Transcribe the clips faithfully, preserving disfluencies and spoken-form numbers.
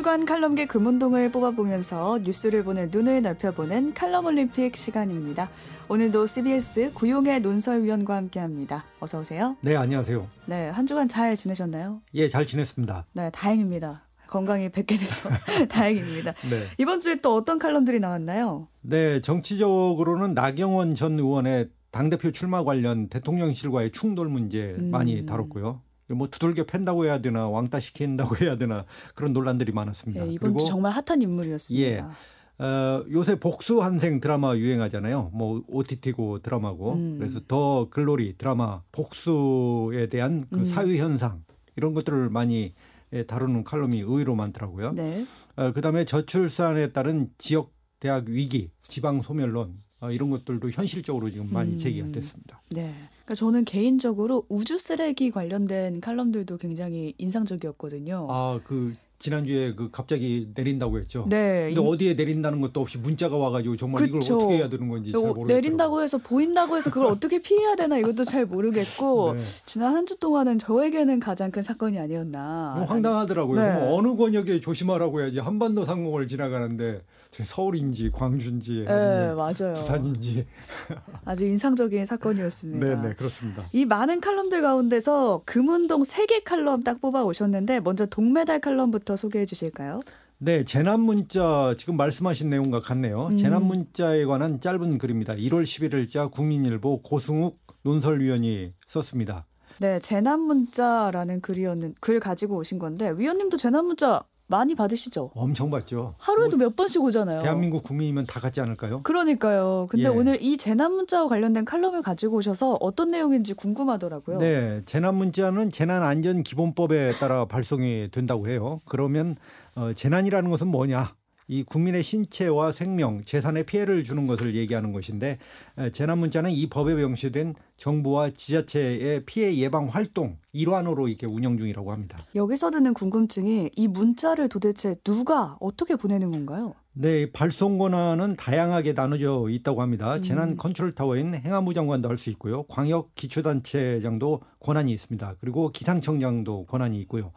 주간 칼럼계 금운동을 뽑아보면서 뉴스를 보는 눈을 넓혀보는 칼럼올림픽 시간입니다. 오늘도 씨비에스 구용회 논설위원과 함께합니다. 어서 오세요. 네, 안녕하세요. 네, 한 주간 잘 지내셨나요? 예, 잘 지냈습니다. 네, 다행입니다. 건강히 뵙게 돼서 다행입니다. 네. 이번 주에 또 어떤 칼럼들이 나왔나요? 네, 정치적으로는 나경원 전 의원의 당대표 출마 관련 대통령실과의 충돌 문제 음. 많이 다뤘고요. 뭐 두들겨 팬다고 해야 되나 왕따 시킨다고 해야 되나 그런 논란들이 많았습니다. 네, 이번 그리고, 주 정말 핫한 인물이었습니다. 예, 어, 요새 복수 한생 드라마 유행하잖아요. 뭐 오티티고 드라마고 음. 그래서 더 글로리 드라마 복수에 대한 그 음. 사회 현상 이런 것들을 많이 예, 다루는 칼럼이 의외로 많더라고요. 네. 어, 그다음에 저출산에 따른 지역 대학 위기, 지방 소멸론 어, 이런 것들도 현실적으로 지금 많이 음. 제기가 됐습니다. 네. 저는 개인적으로 우주 쓰레기 관련된 칼럼들도 굉장히 인상적이었거든요. 아, 그 지난주에 그 갑자기 내린다고 했죠. 네. 근데 어디에 내린다는 것도 없이 문자가 와가지고 정말 그쵸. 이걸 어떻게 해야 되는 건지 잘 모르겠어요. 내린다고 해서 보인다고 해서 그걸 어떻게 피해야 되나 이것도 잘 모르겠고 네. 지난 한 주 동안은 저에게는 가장 큰 사건이 아니었나. 황당하더라고요. 네. 뭐 어느 권역에 조심하라고 해야지 한반도 상공을 지나가는데 서울인지 광주인지 네, 맞아요. 부산인지 아주 인상적인 사건이었습니다. 네, 네, 그렇습니다. 이 많은 칼럼들 가운데서 금운동 세 개 칼럼 딱 뽑아 오셨는데 먼저 동메달 칼럼부터 소개해 주실까요? 네, 재난문자 지금 말씀하신 내용과 같네요. 음. 재난문자에 관한 짧은 글입니다. 일월 십일일자 국민일보 고승욱 논설위원이 썼습니다. 네, 재난문자라는 글이었는 글 가지고 오신 건데 위원님도 재난문자 많이 받으시죠? 엄청 받죠. 하루에도 뭐, 몇 번씩 오잖아요. 대한민국 국민이면 다 같지 않을까요? 그러니까요. 근데 예. 오늘 이 재난문자와 관련된 칼럼을 가지고 오셔서 어떤 내용인지 궁금하더라고요. 네. 재난문자는 재난안전기본법에 따라 발송이 된다고 해요. 그러면 어, 재난이라는 것은 뭐냐? 이 국민의 신체와 생명, 재산에 피해를 주는 것을 얘기하는 것인데 에, 재난문자는 이 법에 명시된 정부와 지자체의 피해 예방 활동 일환으로 이렇게 운영 중이라고 합니다. 여기서 드는 궁금증이 이 문자를 도대체 누가 어떻게 보내는 건가요? 네, 발송 권한은 다양하게 나눠져 있다고 합니다. 음. 재난 컨트롤 타워인 행안부 장관도 할 수 있고요. 광역 기초단체장도 권한이 있습니다. 그리고 기상청장도 권한이 있고요.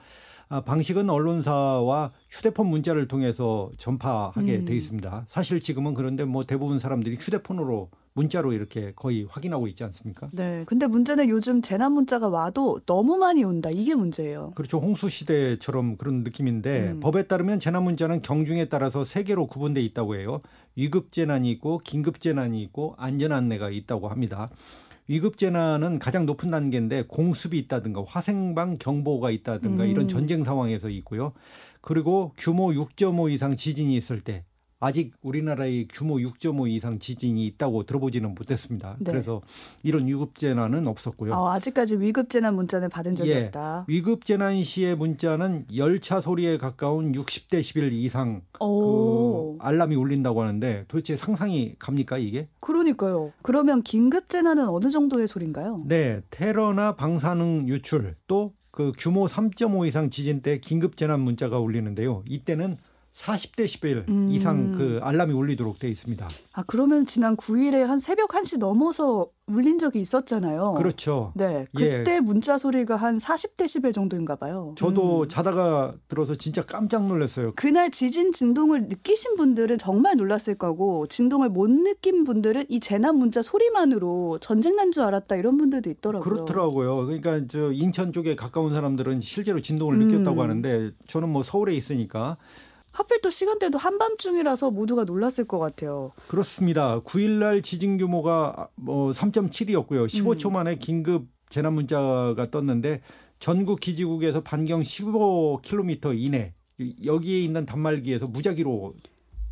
방식은 언론사와 휴대폰 문자를 통해서 전파하게 음. 돼 있습니다. 사실 지금은 그런데 뭐 대부분 사람들이 휴대폰으로 문자로 이렇게 거의 확인하고 있지 않습니까? 네. 근데 문제는 요즘 재난 문자가 와도 너무 많이 온다. 이게 문제예요. 그렇죠. 홍수 시대처럼 그런 느낌인데 음. 법에 따르면 재난 문자는 경중에 따라서 세 개로 구분돼 있다고 해요. 위급 재난이 있고 긴급 재난이 있고 안전 안내가 있다고 합니다. 위급 재난은 가장 높은 단계인데 공습이 있다든가 화생방 경보가 있다든가 음. 이런 전쟁 상황에서 있고요. 그리고 규모 육 점 오 이상 지진이 있을 때 아직 우리나라에 규모 육 점 오 이상 지진이 있다고 들어보지는 못했습니다. 네. 그래서 이런 위급 재난은 없었고요. 아, 아직까지 위급 재난 문자는 받은 적이 예, 없다. 위급 재난 시의 문자는 열차 소리에 가까운 육십 데시벨 이상 그 알람이 울린다고 하는데 도대체 상상이 갑니까 이게? 그러니까요. 그러면 긴급 재난은 어느 정도의 소리인가요? 네. 테러나 방사능 유출 또 그 규모 삼 점 오 이상 지진 때 긴급 재난 문자가 울리는데요. 이때는 사십 데시벨 음. 이상 그 알람이 울리도록 돼 있습니다. 아, 그러면 지난 구일에 한 새벽 한 시 넘어서 울린 적이 있었잖아요. 그렇죠. 네. 그때 예. 문자 소리가 한 사십 데시벨 정도인가 봐요. 저도 음. 자다가 들어서 진짜 깜짝 놀랐어요. 그날 지진 진동을 느끼신 분들은 정말 놀랐을 거고 진동을 못 느낀 분들은 이 재난 문자 소리만으로 전쟁 난 줄 알았다 이런 분들도 있더라고요. 그렇더라고요. 그러니까 저 인천 쪽에 가까운 사람들은 실제로 진동을 음. 느꼈다고 하는데 저는 뭐 서울에 있으니까 하필 또 시간대도 한밤중이라서 모두가 놀랐을 것 같아요. 그렇습니다. 구일날 지진 규모가 뭐 삼 점 칠이었고요. 십오 초 만에 긴급 재난 문자가 떴는데 전국 기지국에서 반경 십오 킬로미터 이내 여기에 있는 단말기에서 무작위로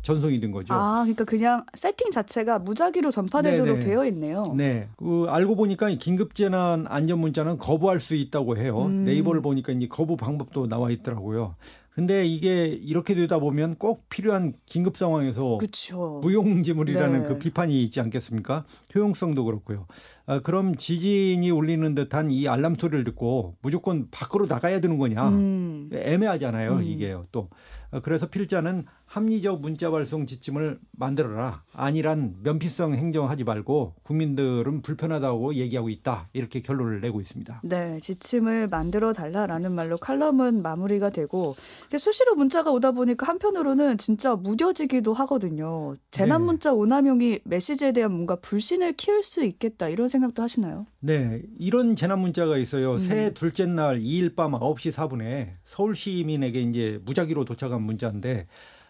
전송이 된 거죠. 아, 그러니까 그냥 세팅 자체가 무작위로 전파되도록 네네. 되어 있네요. 네, 그 알고 보니까 긴급 재난 안전 문자는 거부할 수 있다고 해요. 음. 네이버를 보니까 이제 거부 방법도 나와 있더라고요. 근데 이게 이렇게 되다 보면 꼭 필요한 긴급 상황에서 그쵸. 무용지물이라는 네. 그 비판이 있지 않겠습니까? 효용성도 그렇고요. 아, 그럼 지진이 울리는 듯한 이 알람 소리를 듣고 무조건 밖으로 나가야 되는 거냐? 음. 애매하잖아요, 음. 이게요. 또 아, 그래서 필자는 합리적 문자 발송 지침을 만들어라. 안일한 면피성 행정하지 말고 국민들은 불편하다고 얘기하고 있다. 이렇게 결론을 내고 있습니다. 네, 지침을 만들어 달라라는 말로 칼럼은 마무리가 되고, 근데 수시로 문자가 오다 보니까 한편으로는 진짜 무뎌지기도 하거든요. 재난 문자 오남용이 메시지에 대한 뭔가 불신을 키울 수 있겠다 이런 생각도 하시나요? 네, 이런 재난 문자가 있어요. 음. 새해 둘째 날 이일 밤 아홉시 사분에 서울 시민에게 이제 무작위로 도착한 문자인데,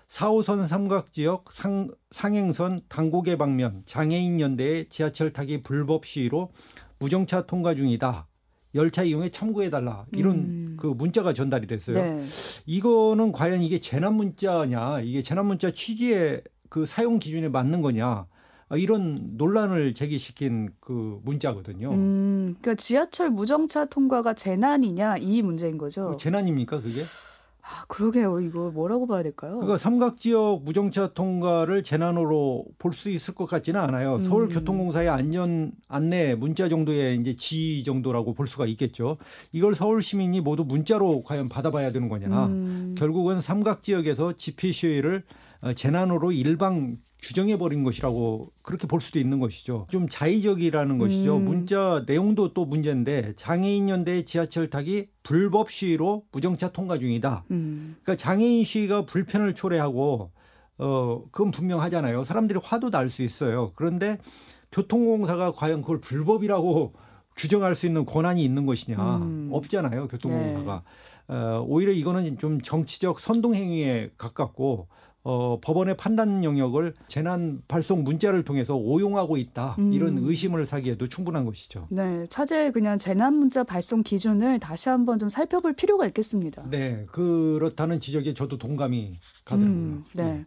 사호선 삼각지역 상, 상행선 당고개 방면 장애인연대의 지하철 타기 불법 시위로 무정차 통과 중이다. 열차 이용에 참고해달라. 이런 음. 그 문자가 전달이 됐어요. 네. 이거는 과연 이게 재난문자냐, 이게 재난문자 취지의 그 사용 기준에 맞는 거냐, 이런 논란을 제기시킨 그 문자거든요. 음, 그러니까 지하철 무정차 통과가 재난이냐 이 문제인 거죠. 재난입니까 그게? 아, 그러게요. 이거 뭐라고 봐야 될까요? 그러니까 삼각지역 무정차 통과를 재난으로 볼 수 있을 것 같지는 않아요. 음. 서울교통공사의 안전 안내 문자 정도의 이제 지의 정도라고 볼 수가 있겠죠. 이걸 서울 시민이 모두 문자로 과연 받아봐야 되는 거냐. 음. 결국은 삼각지역에서 집회 시위를 재난으로 일방 규정해버린 것이라고 그렇게 볼 수도 있는 것이죠. 좀 자의적이라는 것이죠. 음. 문자 내용도 또 문제인데, 장애인연대의 지하철 타기 불법 시위로 무정차 통과 중이다. 음. 그러니까 장애인 시위가 불편을 초래하고 어 그건 분명하잖아요. 사람들이 화도 날 수 있어요. 그런데 교통공사가 과연 그걸 불법이라고 규정할 수 있는 권한이 있는 것이냐. 음. 없잖아요. 교통공사가. 네. 어, 오히려 이거는 좀 정치적 선동행위에 가깝고 어, 법원의 판단 영역을 재난 발송 문자를 통해서 오용하고 있다. 음. 이런 의심을 사기에도 충분한 것이죠. 네, 차제에 그냥 재난 문자 발송 기준을 다시 한번 좀 살펴볼 필요가 있겠습니다. 네, 그렇다는 지적에 저도 동감이 가더라고요. 음, 네. 네.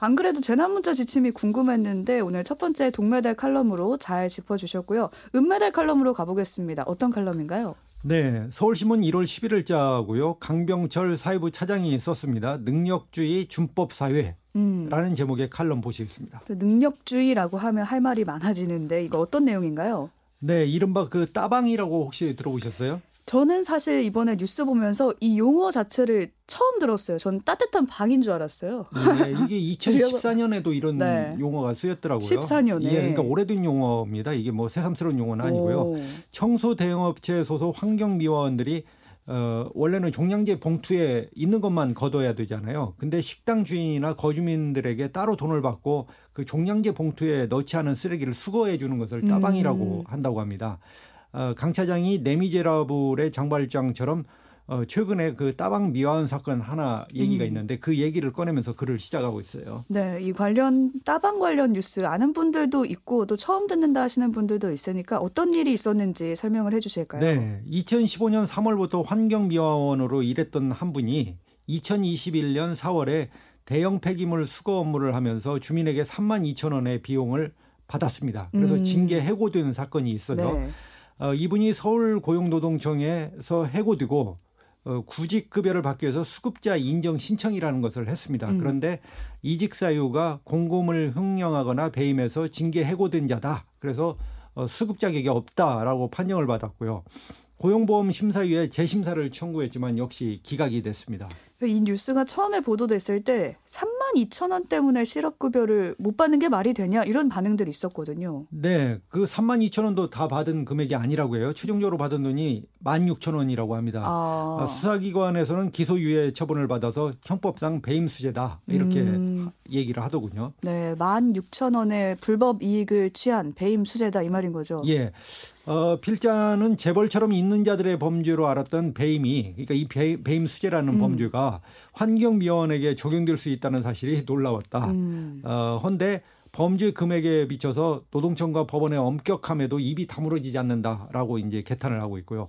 안 그래도 재난 문자 지침이 궁금했는데 오늘 첫 번째 동메달 칼럼으로 잘 짚어주셨고요. 은메달 칼럼으로 가보겠습니다. 어떤 칼럼인가요? 네, 서울신문 일월 십일일자고요. 강병철 사회부 차장이 썼습니다. 능력주의 준법 사회라는 음. 제목의 칼럼 보시겠습니다. 능력주의라고 하면 할 말이 많아지는데 이거 어떤 내용인가요? 네, 이른바 그 따방이라고 혹시 들어보셨어요? 저는 사실 이번에 뉴스 보면서 이 용어 자체를 처음 들었어요. 저는 따뜻한 방인 줄 알았어요. 네, 이게 이천십사년에도 이런 네. 용어가 쓰였더라고요. 십사년에. 예, 그러니까 오래된 용어입니다. 이게 뭐 새삼스러운 용어는 아니고요. 오. 청소 대형업체 소속 환경미화원들이 어, 원래는 종량제 봉투에 있는 것만 거둬야 되잖아요. 근데 식당 주인이나 거주민들에게 따로 돈을 받고 그 종량제 봉투에 넣지 않은 쓰레기를 수거해 주는 것을 따방이라고 음. 한다고 합니다. 강 차장이 네미제라블의 장발장처럼 최근에 그 따방 미화원 사건 하나 얘기가 음. 있는데 그 얘기를 꺼내면서 글을 시작하고 있어요. 네, 이 관련 따방 관련 뉴스 아는 분들도 있고 또 처음 듣는다 하시는 분들도 있으니까 어떤 일이 있었는지 설명을 해 주실까요? 네, 이천십오년 삼월부터 환경미화원으로 일했던 한 분이 이천이십일년 사월에 대형 폐기물 수거 업무를 하면서 주민에게 삼만 이천 원의 비용을 받았습니다. 그래서 음. 징계 해고된 사건이 있어요. 네. 어, 이분이 서울 고용노동청에서 해고되고 어, 구직급여를 받기 위해서 수급자 인정 신청이라는 것을 했습니다. 음. 그런데 이직 사유가 공고물 횡령하거나 배임해서 징계 해고된 자다. 그래서 어, 수급 자격이 없다라고 판정을 받았고요. 고용보험심사위에 재심사를 청구했지만 역시 기각이 됐습니다. 이 뉴스가 처음에 보도됐을 때 삼만 이천 원 때문에 실업급여를 못 받는 게 말이 되냐 이런 반응들이 있었거든요. 네. 그 삼만 이천 원도 다 받은 금액이 아니라고 해요. 최종적으로 받은 돈이 만 육천 원이라고 합니다. 아. 수사기관에서는 기소유예 처분을 받아서 형법상 배임수재다. 이렇게 음. 얘기를 하더군요. 네. 만 육천 원의 불법 이익을 취한 배임수재다 이 말인 거죠. 예. 어, 필자는 재벌처럼 있는 자들의 범죄로 알았던 배임이, 그러니까 이 배, 배임 수재라는 음. 범죄가 환경미화원에게 적용될 수 있다는 사실이 놀라웠다. 음. 어, 헌데 범죄 금액에 비춰서 노동청과 법원의 엄격함에도 입이 다물어지지 않는다라고 이제 개탄을 하고 있고요.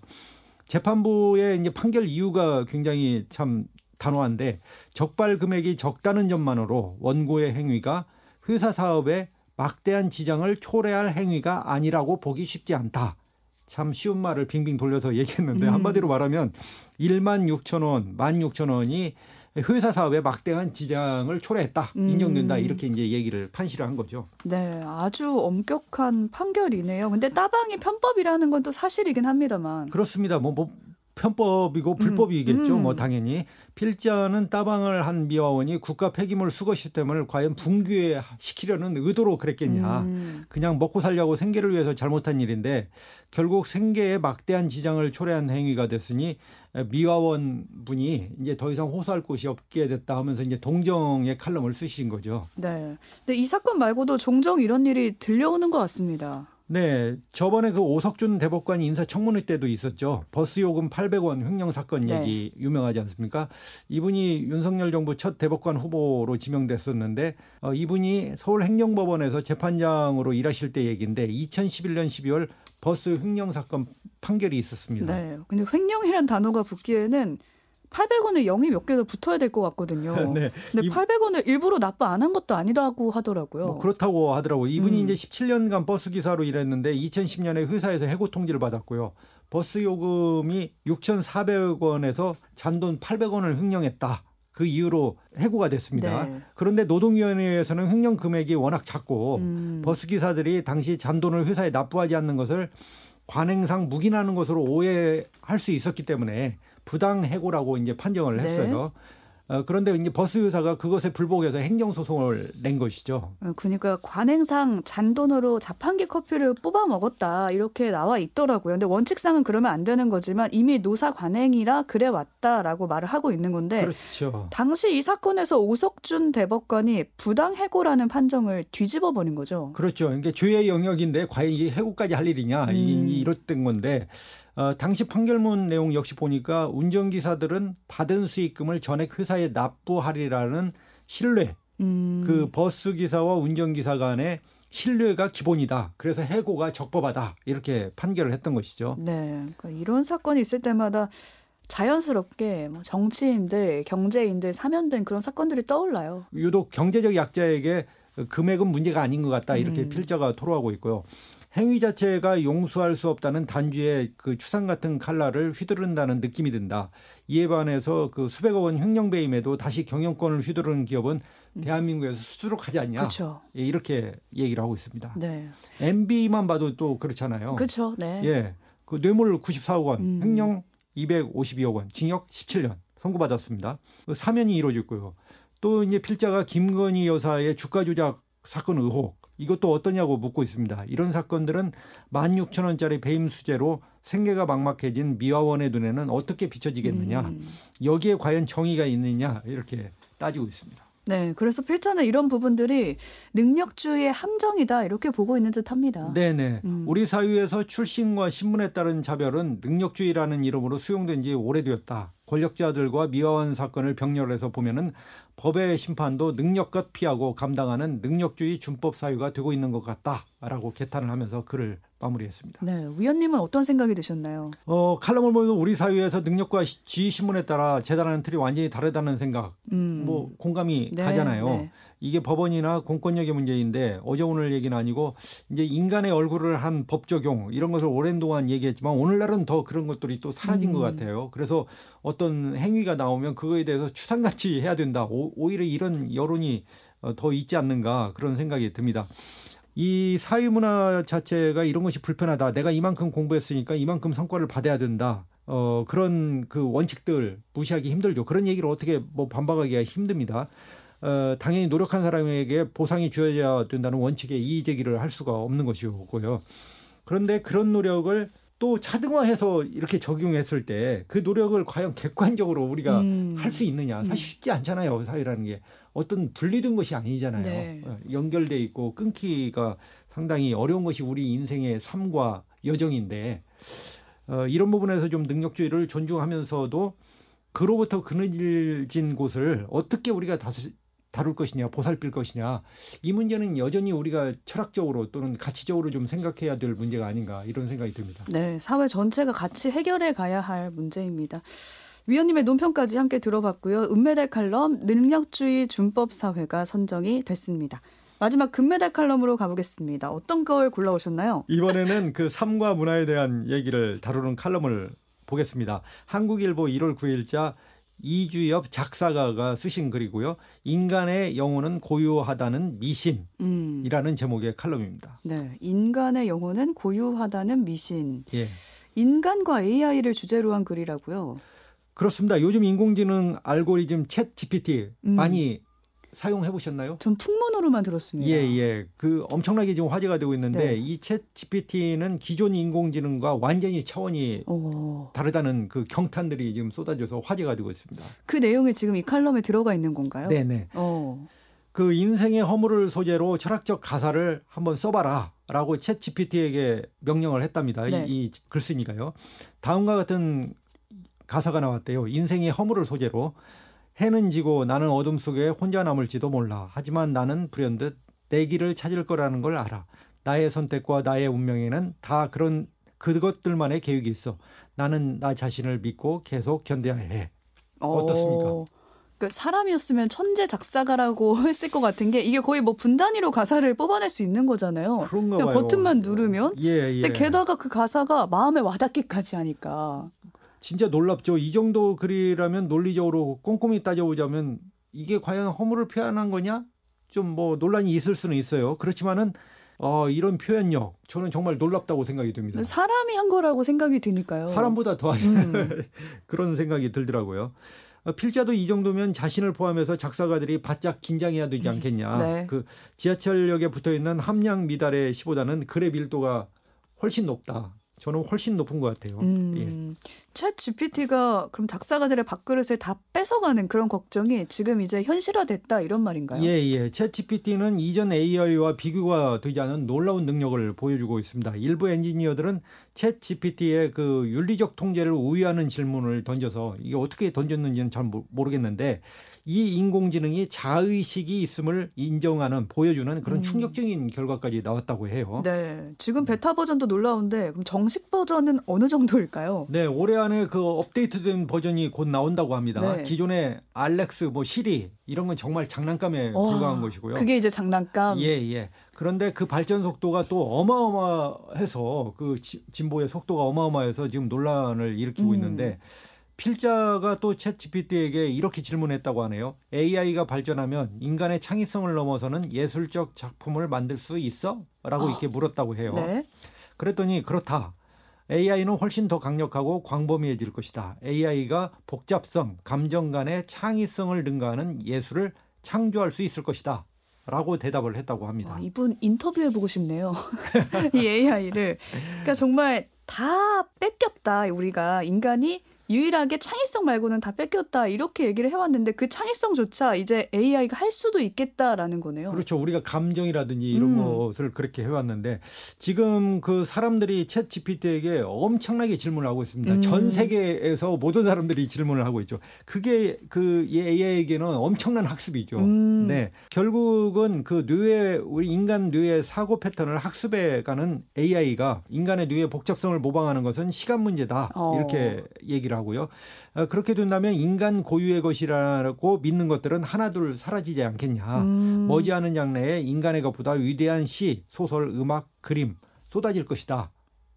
재판부의 이제 판결 이유가 굉장히 참 단호한데, 적발 금액이 적다는 점만으로 원고의 행위가 회사 사업에 막대한 지장을 초래할 행위가 아니라고 보기 쉽지 않다. 참 쉬운 말을 빙빙 돌려서 얘기했는데 음. 한마디로 말하면 일만 육천 원, 만 육천 원이 회사 사업에 막대한 지장을 초래했다. 음. 인정된다. 이렇게 이제 얘기를 판시를 한 거죠. 네. 아주 엄격한 판결이네요. 근데 따방이 편법이라는 건 또 사실이긴 합니다만. 그렇습니다. 뭐, 뭐 편법이고 불법이겠죠. 음. 뭐 당연히. 필자는 따방을 한 미화원이 국가 폐기물 수거 시스템을 과연 붕괴시키려는 의도로 그랬겠냐. 음. 그냥 먹고 살려고 생계를 위해서 잘못한 일인데 결국 생계에 막대한 지장을 초래한 행위가 됐으니 미화원 분이 이제 더 이상 호소할 곳이 없게 됐다 하면서 이제 동정의 칼럼을 쓰신 거죠. 네. 근데 이 사건 말고도 종종 이런 일이 들려오는 것 같습니다. 네. 저번에 그 오석준 대법관이 인사청문회 때도 있었죠. 버스 요금 팔백 원 횡령 사건 얘기 네. 유명하지 않습니까? 이분이 윤석열 정부 첫 대법관 후보로 지명됐었는데 어, 이분이 서울행정법원에서 재판장으로 일하실 때 얘기인데 이천십일 년 십이월 버스 횡령 사건 판결이 있었습니다. 네. 근데 횡령이란 단어가 붙기에는 팔백 원에 영이 몇 개 더 붙어야 될 것 같거든요. 네. 근데 팔백 원을 일부러 납부 안 한 것도 아니라고 하더라고요. 뭐 그렇다고 하더라고요. 이분이 음. 이제 십칠 년간 버스기사로 일했는데 이천십 년에 회사에서 해고 통지를 받았고요. 버스 요금이 육천사백 원에서 잔돈 팔백 원을 횡령했다. 그 이유로 해고가 됐습니다. 네. 그런데 노동위원회에서는 횡령 금액이 워낙 작고 음. 버스기사들이 당시 잔돈을 회사에 납부하지 않는 것을 관행상 묵인하는 것으로 오해할 수 있었기 때문에 부당 해고라고 이제 판정을 했어요. 네. 어, 그런데 이제 버스 회사가 그것에 불복해서 행정 소송을 낸 것이죠. 그러니까 관행상 잔돈으로 자판기 커피를 뽑아 먹었다 이렇게 나와 있더라고요. 근데 원칙상은 그러면 안 되는 거지만 이미 노사 관행이라 그래 왔다라고 말을 하고 있는 건데. 그렇죠. 당시 이 사건에서 오석준 대법관이 부당 해고라는 판정을 뒤집어 버린 거죠. 그렇죠. 그러니까 죄의 영역인데 과연 이 해고까지 할 일이냐 음. 이랬던 건데. 어, 당시 판결문 내용 역시 보니까 운전기사들은 받은 수익금을 전액 회사에 납부하리라는 신뢰. 음. 그 버스기사와 운전기사 간의 신뢰가 기본이다. 그래서 해고가 적법하다. 이렇게 판결을 했던 것이죠. 네, 그러니까 이런 사건이 있을 때마다 자연스럽게 정치인들, 경제인들 사면된 그런 사건들이 떠올라요. 유독 경제적 약자에게 금액은 문제가 아닌 것 같다. 이렇게 음. 필자가 토로하고 있고요. 행위 자체가 용서할 수 없다는 단주의 그 추상 같은 칼날을 휘두른다는 느낌이 든다. 이에 반해서 그 수백억 원 횡령배임에도 다시 경영권을 휘두르는 기업은 대한민국에서 수두룩하지 않냐. 그렇죠. 예, 이렇게 얘기를 하고 있습니다. 네. 엠비만 봐도 또 그렇잖아요. 그렇죠. 네. 예, 그 뇌물 구십사억 원, 음. 횡령 이백오십이억 원, 징역 십칠 년 선고받았습니다. 사면이 이루어졌고요. 또 이제 필자가 김건희 여사의 주가 조작 사건 의혹. 이것도 어떠냐고 묻고 있습니다. 이런 사건들은 만 육천 원짜리 배임 수재로 생계가 막막해진 미화원의 눈에는 어떻게 비춰지겠느냐. 음. 여기에 과연 정의가 있느냐 이렇게 따지고 있습니다. 네, 그래서 필자는 이런 부분들이 능력주의의 함정이다 이렇게 보고 있는 듯합니다. 네네. 음. 우리 사회에서 출신과 신분에 따른 차별은 능력주의라는 이름으로 수용된 지 오래되었다. 권력자들과 미화원 사건을 병렬해서 보면은 법의 심판도 능력껏 피하고 감당하는 능력주의 준법 사유가 되고 있는 것 같다라고 개탄을 하면서 글을 마무리했습니다. 네, 위원님은 어떤 생각이 드셨나요? 어, 칼럼을 보면서 우리 사회에서 능력과 지위 신분에 따라 재단하는 틀이 완전히 다르다는 생각, 음. 뭐 공감이 네, 가잖아요. 네. 이게 법원이나 공권력의 문제인데 어제 오늘 얘기는 아니고 이제 인간의 얼굴을 한 법 적용 이런 것을 오랜 동안 얘기했지만 오늘날은 더 그런 것들이 또 사라진 음. 것 같아요. 그래서 어떤 행위가 나오면 그거에 대해서 추상같이 해야 된다. 오, 오히려 이런 여론이 더 있지 않는가 그런 생각이 듭니다. 이 사회문화 자체가 이런 것이 불편하다. 내가 이만큼 공부했으니까 이만큼 성과를 받아야 된다. 어, 그런 그 원칙들 무시하기 힘들죠. 그런 얘기를 어떻게 뭐 반박하기가 힘듭니다. 어, 당연히 노력한 사람에게 보상이 주어져야 된다는 원칙에 이의제기를 할 수가 없는 것이고요. 그런데 그런 노력을 또 차등화해서 이렇게 적용했을 때 그 노력을 과연 객관적으로 우리가 음. 할 수 있느냐. 사실 쉽지 않잖아요. 사회라는 게. 어떤 분리된 것이 아니잖아요. 네. 연결돼 있고 끊기가 상당히 어려운 것이 우리 인생의 삶과 여정인데 어, 이런 부분에서 좀 능력주의를 존중하면서도 그로부터 그늘진 곳을 어떻게 우리가 다수, 다룰 것이냐, 보살필 것이냐. 이 문제는 여전히 우리가 철학적으로 또는 가치적으로 좀 생각해야 될 문제가 아닌가 이런 생각이 듭니다. 네, 사회 전체가 같이 해결해 가야 할 문제입니다. 위원님의 논평까지 함께 들어봤고요. 은메달 칼럼 능력주의 준법 사회가 선정이 됐습니다. 마지막 금메달 칼럼으로 가보겠습니다. 어떤 걸 골라오셨나요? 이번에는 그 삶과 문화에 대한 얘기를 다루는 칼럼을 보겠습니다. 한국일보 일월 구일자 이주엽 작사가가 쓰신 글이고요. 인간의 영혼은 고유하다는 미신이라는 음. 제목의 칼럼입니다. 네, 인간의 영혼은 고유하다는 미신. 예. 인간과 에이아이를 주제로 한 글이라고요? 그렇습니다. 요즘 인공지능 알고리즘 챗지피티 음. 많이 사용해 보셨나요? 전 풍문으로만 들었습니다. 예예. 예. 그 엄청나게 지금 화제가 되고 있는데 네. 이 챗지피티는 기존 인공지능과 완전히 차원이 오. 다르다는 그 경탄들이 지금 쏟아져서 화제가 되고 있습니다. 그 내용이 지금 이 칼럼에 들어가 있는 건가요? 네네. 어. 그 인생의 허물을 소재로 철학적 가사를 한번 써봐라 라고 챗지피티에게 명령을 했답니다. 네. 이, 이 글쓰니까요. 다음과 같은 가사가 나왔대요. 인생의 허물을 소재로 해는 지고 나는 어둠 속에 혼자 남을지도 몰라. 하지만 나는 불현듯 내 길을 찾을 거라는 걸 알아. 나의 선택과 나의 운명에는 다 그런 그것들만의 계획이 있어. 나는 나 자신을 믿고 계속 견뎌야 해. 어떻습니까? 오, 그러니까 사람이었으면 천재 작사가라고 했을 것 같은 게 이게 거의 뭐 분단위로 가사를 뽑아낼 수 있는 거잖아요. 그런가 그냥 봐요. 버튼만 누르면. 예, 예. 근데 게다가 그 가사가 마음에 와닿기까지 하니까. 진짜 놀랍죠. 이 정도 글이라면 논리적으로 꼼꼼히 따져보자면 이게 과연 허물을 표현한 거냐? 좀 뭐 논란이 있을 수는 있어요. 그렇지만은 어, 이런 표현력 저는 정말 놀랍다고 생각이 듭니다. 사람이 한 거라고 생각이 드니까요. 사람보다 더 음. 그런 생각이 들더라고요. 필자도 이 정도면 자신을 포함해서 작사가들이 바짝 긴장해야 되지 않겠냐. 네. 그 지하철역에 붙어있는 함량 미달의 시보다는 글의 밀도가 훨씬 높다. 저는 훨씬 높은 것 같아요. 음, 예. 챗지피티가 그럼 작사가들의 밥그릇을 다 뺏어가는 그런 걱정이 지금 이제 현실화됐다 이런 말인가요? 예, 예. 챗지피티는 이전 에이아이와 비교가 되지 않은 놀라운 능력을 보여주고 있습니다. 일부 엔지니어들은 챗지피티의 그 윤리적 통제를 우회하는 질문을 던져서 이게 어떻게 던졌는지는 잘 모르겠는데 이 인공지능이 자의식이 있음을 인정하는, 보여주는 그런 충격적인 결과까지 나왔다고 해요. 네. 지금 베타 버전도 놀라운데 그럼 정식 버전은 어느 정도일까요? 네. 올해 안에 그 업데이트된 버전이 곧 나온다고 합니다. 네. 기존의 알렉스, 뭐 시리 이런 건 정말 장난감에 와, 불과한 것이고요. 그게 이제 장난감? 예. 예. 그런데 그 발전 속도가 또 어마어마해서 그 진보의 속도가 어마어마해서 지금 논란을 일으키고 음. 있는데 필자가 또 챗지피티에게 이렇게 질문했다고 하네요. 에이아이가 발전하면 인간의 창의성을 넘어서는 예술적 작품을 만들 수 있어? 라고 어. 이렇게 물었다고 해요. 네. 그랬더니 그렇다. 에이아이는 훨씬 더 강력하고 광범위해질 것이다. 에이아이가 복잡성, 감정 간의 창의성을 능가하는 예술을 창조할 수 있을 것이다. 라고 대답을 했다고 합니다. 와, 이분 인터뷰해보고 싶네요. 이 에이아이를. 그러니까 정말 다 뺏겼다. 우리가 인간이. 유일하게 창의성 말고는 다 뺏겼다 이렇게 얘기를 해왔는데 그 창의성조차 이제 에이아이가 할 수도 있겠다라는 거네요. 그렇죠. 우리가 감정이라든지 이런 음. 것을 그렇게 해왔는데 지금 그 사람들이 챗지피티에게 엄청나게 질문을 하고 있습니다. 음. 전 세계에서 모든 사람들이 질문을 하고 있죠. 그게 그 에이아이에게는 엄청난 학습이죠. 음. 네, 결국은 그 뇌의 우리 인간 뇌의 사고 패턴을 학습해 가는 에이아이가 인간의 뇌의 복잡성을 모방하는 것은 시간 문제다 어. 이렇게 얘기를 하고요. 그렇게 된다면 인간 고유의 것이라고 믿는 것들은 하나둘 사라지지 않겠냐. 음. 머지않은 장래에 인간의 것보다 위대한 시, 소설, 음악, 그림 쏟아질 것이다.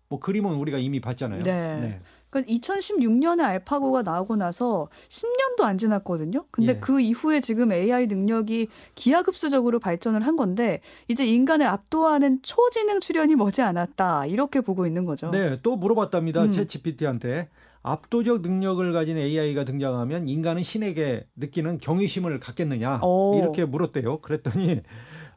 뭐 그림은 우리가 이미 봤잖아요. 네. 네. 그러니까 이천십육 년에 알파고가 나오고 나서 십 년도 안 지났거든요. 근데 예. 그 이후에 지금 에이아이 능력이 기하급수적으로 발전을 한 건데 이제 인간을 압도하는 초지능 출현이 머지않았다. 이렇게 보고 있는 거죠. 네. 또 물어봤답니다. 음. 챗지피티한테. 압도적 능력을 가진 에이아이가 등장하면 인간은 신에게 느끼는 경외심을 갖겠느냐 오. 이렇게 물었대요. 그랬더니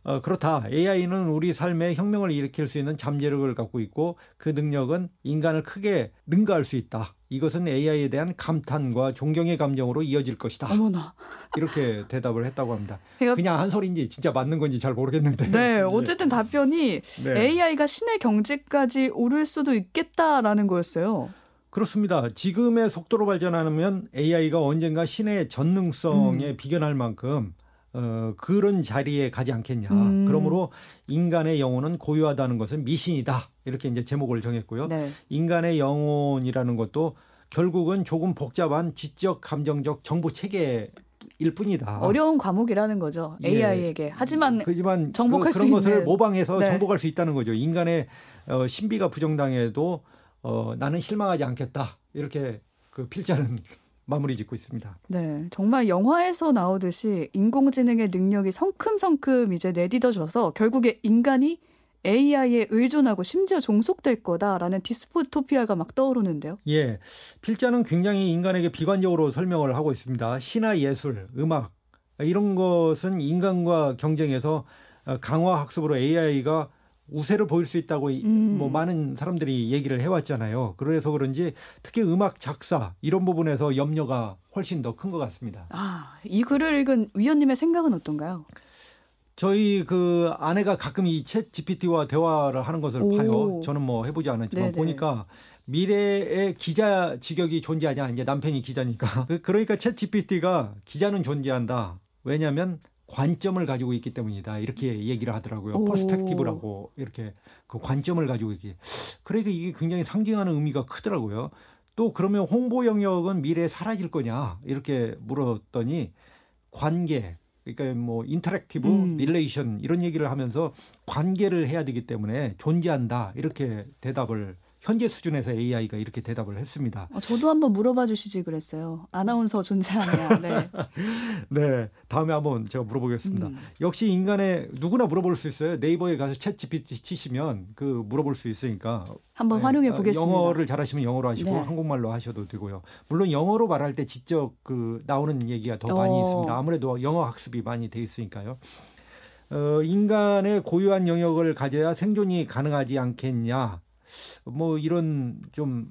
어, 그렇다. 에이아이는 우리 삶에 혁명을 일으킬 수 있는 잠재력을 갖고 있고 그 능력은 인간을 크게 능가할 수 있다. 이것은 에이아이에 대한 감탄과 존경의 감정으로 이어질 것이다. 어머나. 이렇게 대답을 했다고 합니다. 그러니까, 그냥 한 소리인지 진짜 맞는 건지 잘 모르겠는데. 네. 어쨌든 답변이 네. 에이아이가 신의 경지까지 오를 수도 있겠다라는 거였어요. 그렇습니다. 지금의 속도로 발전하면 에이아이가 언젠가 신의 전능성에 음. 비견할 만큼 어, 그런 자리에 가지 않겠냐. 음. 그러므로 인간의 영혼은 고유하다는 것은 미신이다. 이렇게 이제 제목을 정했고요. 네. 인간의 영혼이라는 것도 결국은 조금 복잡한 지적, 감정적 정보 체계 일 뿐이다. 어려운 과목이라는 거죠. 에이아이에게. 예. 하지만 그렇지만 정복할 그, 그런 수 것을 있는. 모방해서 네. 정복할 수 있다는 거죠. 인간의 어, 신비가 부정당해도 어, 나는 실망하지 않겠다. 이렇게 그 필자는 마무리 짓고 있습니다. 네, 정말 영화에서 나오듯이 인공지능의 능력이 성큼성큼 이제 내딛어져서 결국에 인간이 에이아이에 의존하고 심지어 종속될 거다라는 디스토피아가 막 떠오르는데요. 예, 필자는 굉장히 인간에게 비관적으로 설명을 하고 있습니다. 신화, 예술, 음악 이런 것은 인간과 경쟁해서 강화 학습으로 에이아이가 우세를 보일 수 있다고 음. 뭐 많은 사람들이 얘기를 해왔잖아요. 그래서 그런지 특히 음악 작사 이런 부분에서 염려가 훨씬 더 큰 것 같습니다. 아, 이 글을 읽은 위원님의 생각은 어떤가요? 저희 그 아내가 가끔 이 챗지피티와 대화를 하는 것을 오. 봐요. 저는 뭐 해보지 않았지만 네네. 보니까 미래의 기자 직역이 존재하냐. 이제 남편이 기자니까. 그러니까 챗지피티가 기자는 존재한다. 왜냐하면 관점을 가지고 있기 때문이다. 이렇게 얘기를 하더라고요. 오. 퍼스펙티브라고 이렇게 그 관점을 가지고 있기. 그러니까 이게 굉장히 상징하는 의미가 크더라고요. 또 그러면 홍보 영역은 미래에 사라질 거냐 이렇게 물었더니 관계. 그러니까 뭐 인터랙티브, 음. 릴레이션 이런 얘기를 하면서 관계를 해야 되기 때문에 존재한다 이렇게 대답을 현재 수준에서 에이아이가 이렇게 대답을 했습니다. 저도 한번 물어봐 주시지 그랬어요. 아나운서 존재하냐. 네. 네. 다음에 한번 제가 물어보겠습니다. 음. 역시 인간의 누구나 물어볼 수 있어요. 네이버에 가서 챗지피티 치시면 그 물어볼 수 있으니까. 한번 네. 활용해 보겠습니다. 영어를 잘하시면 영어로 하시고 네. 한국말로 하셔도 되고요. 물론 영어로 말할 때 지적 그 나오는 얘기가 더 어. 많이 있습니다. 아무래도 영어 학습이 많이 돼 있으니까요. 어, 인간의 고유한 영역을 가져야 생존이 가능하지 않겠냐. 뭐 이런 좀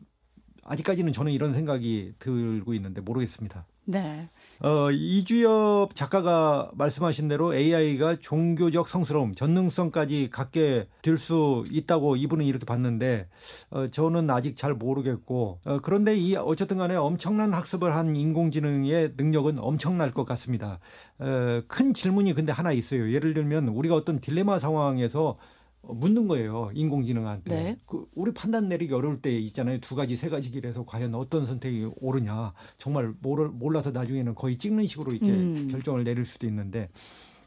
아직까지는 저는 이런 생각이 들고 있는데 모르겠습니다. 네. 어, 이주엽 작가가 말씀하신 대로 에이아이가 종교적 성스러움, 전능성까지 갖게 될 수 있다고 이분은 이렇게 봤는데 어, 저는 아직 잘 모르겠고 어, 그런데 이 어쨌든 간에 엄청난 학습을 한 인공지능의 능력은 엄청날 것 같습니다. 어, 큰 질문이 근데 하나 있어요. 예를 들면 우리가 어떤 딜레마 상황에서 묻는 거예요. 인공지능한테. 네. 그 우리 판단 내리기 어려울 때 있잖아요. 두 가지, 세 가지 길에서 과연 어떤 선택이 옳으냐. 정말 모를, 몰라서 나중에는 거의 찍는 식으로 이렇게 음. 결정을 내릴 수도 있는데.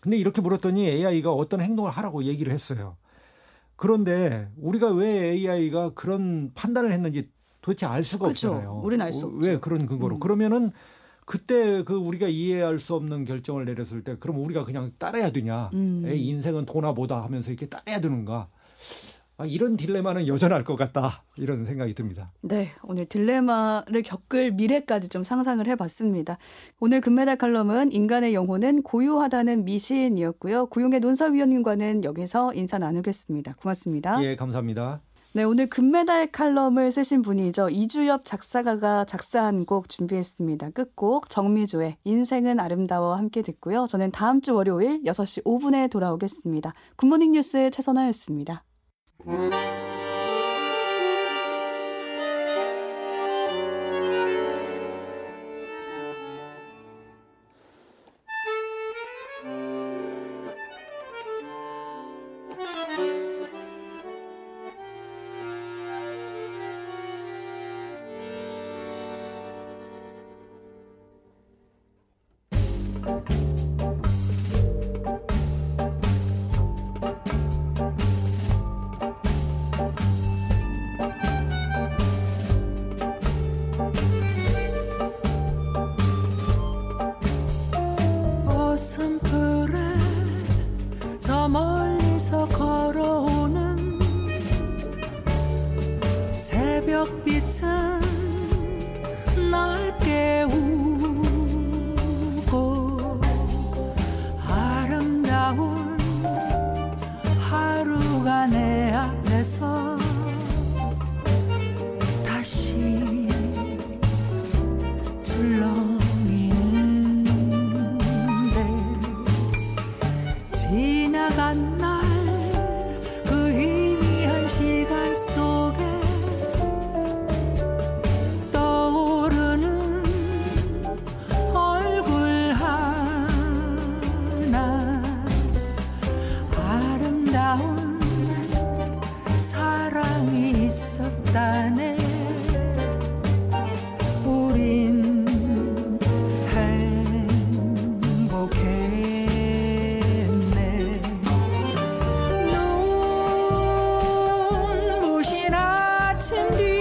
근데 이렇게 물었더니 에이아이가 어떤 행동을 하라고 얘기를 했어요. 그런데 우리가 왜 에이아이가 그런 판단을 했는지 도대체 알 수가 그렇죠. 없잖아요. 우린 알 수 없죠. 왜 그런 근거로. 음. 그러면은 그때 그 우리가 이해할 수 없는 결정을 내렸을 때 그럼 우리가 그냥 따라야 되냐. 음. 에이, 인생은 도나 보다 하면서 이렇게 따라야 되는가. 아, 이런 딜레마는 여전할 것 같다. 이런 생각이 듭니다. 네. 오늘 딜레마를 겪을 미래까지 좀 상상을 해봤습니다. 오늘 금메달 칼럼은 인간의 영혼은 고유하다는 미시인이었고요. 구용회 논설위원님과는 여기서 인사 나누겠습니다. 고맙습니다. 예, 감사합니다. 네, 오늘 금메달 칼럼을 쓰신 분이죠. 이주엽 작사가가 작사한 곡 준비했습니다. 끝곡 정미조의 인생은 아름다워 함께 듣고요. 저는 다음 주 월요일 여섯 시 오 분에 돌아오겠습니다. 굿모닝 뉴스 최선아였습니다. 사랑이 있었다네. 우린 행복했네. 눈부신 아침 뒤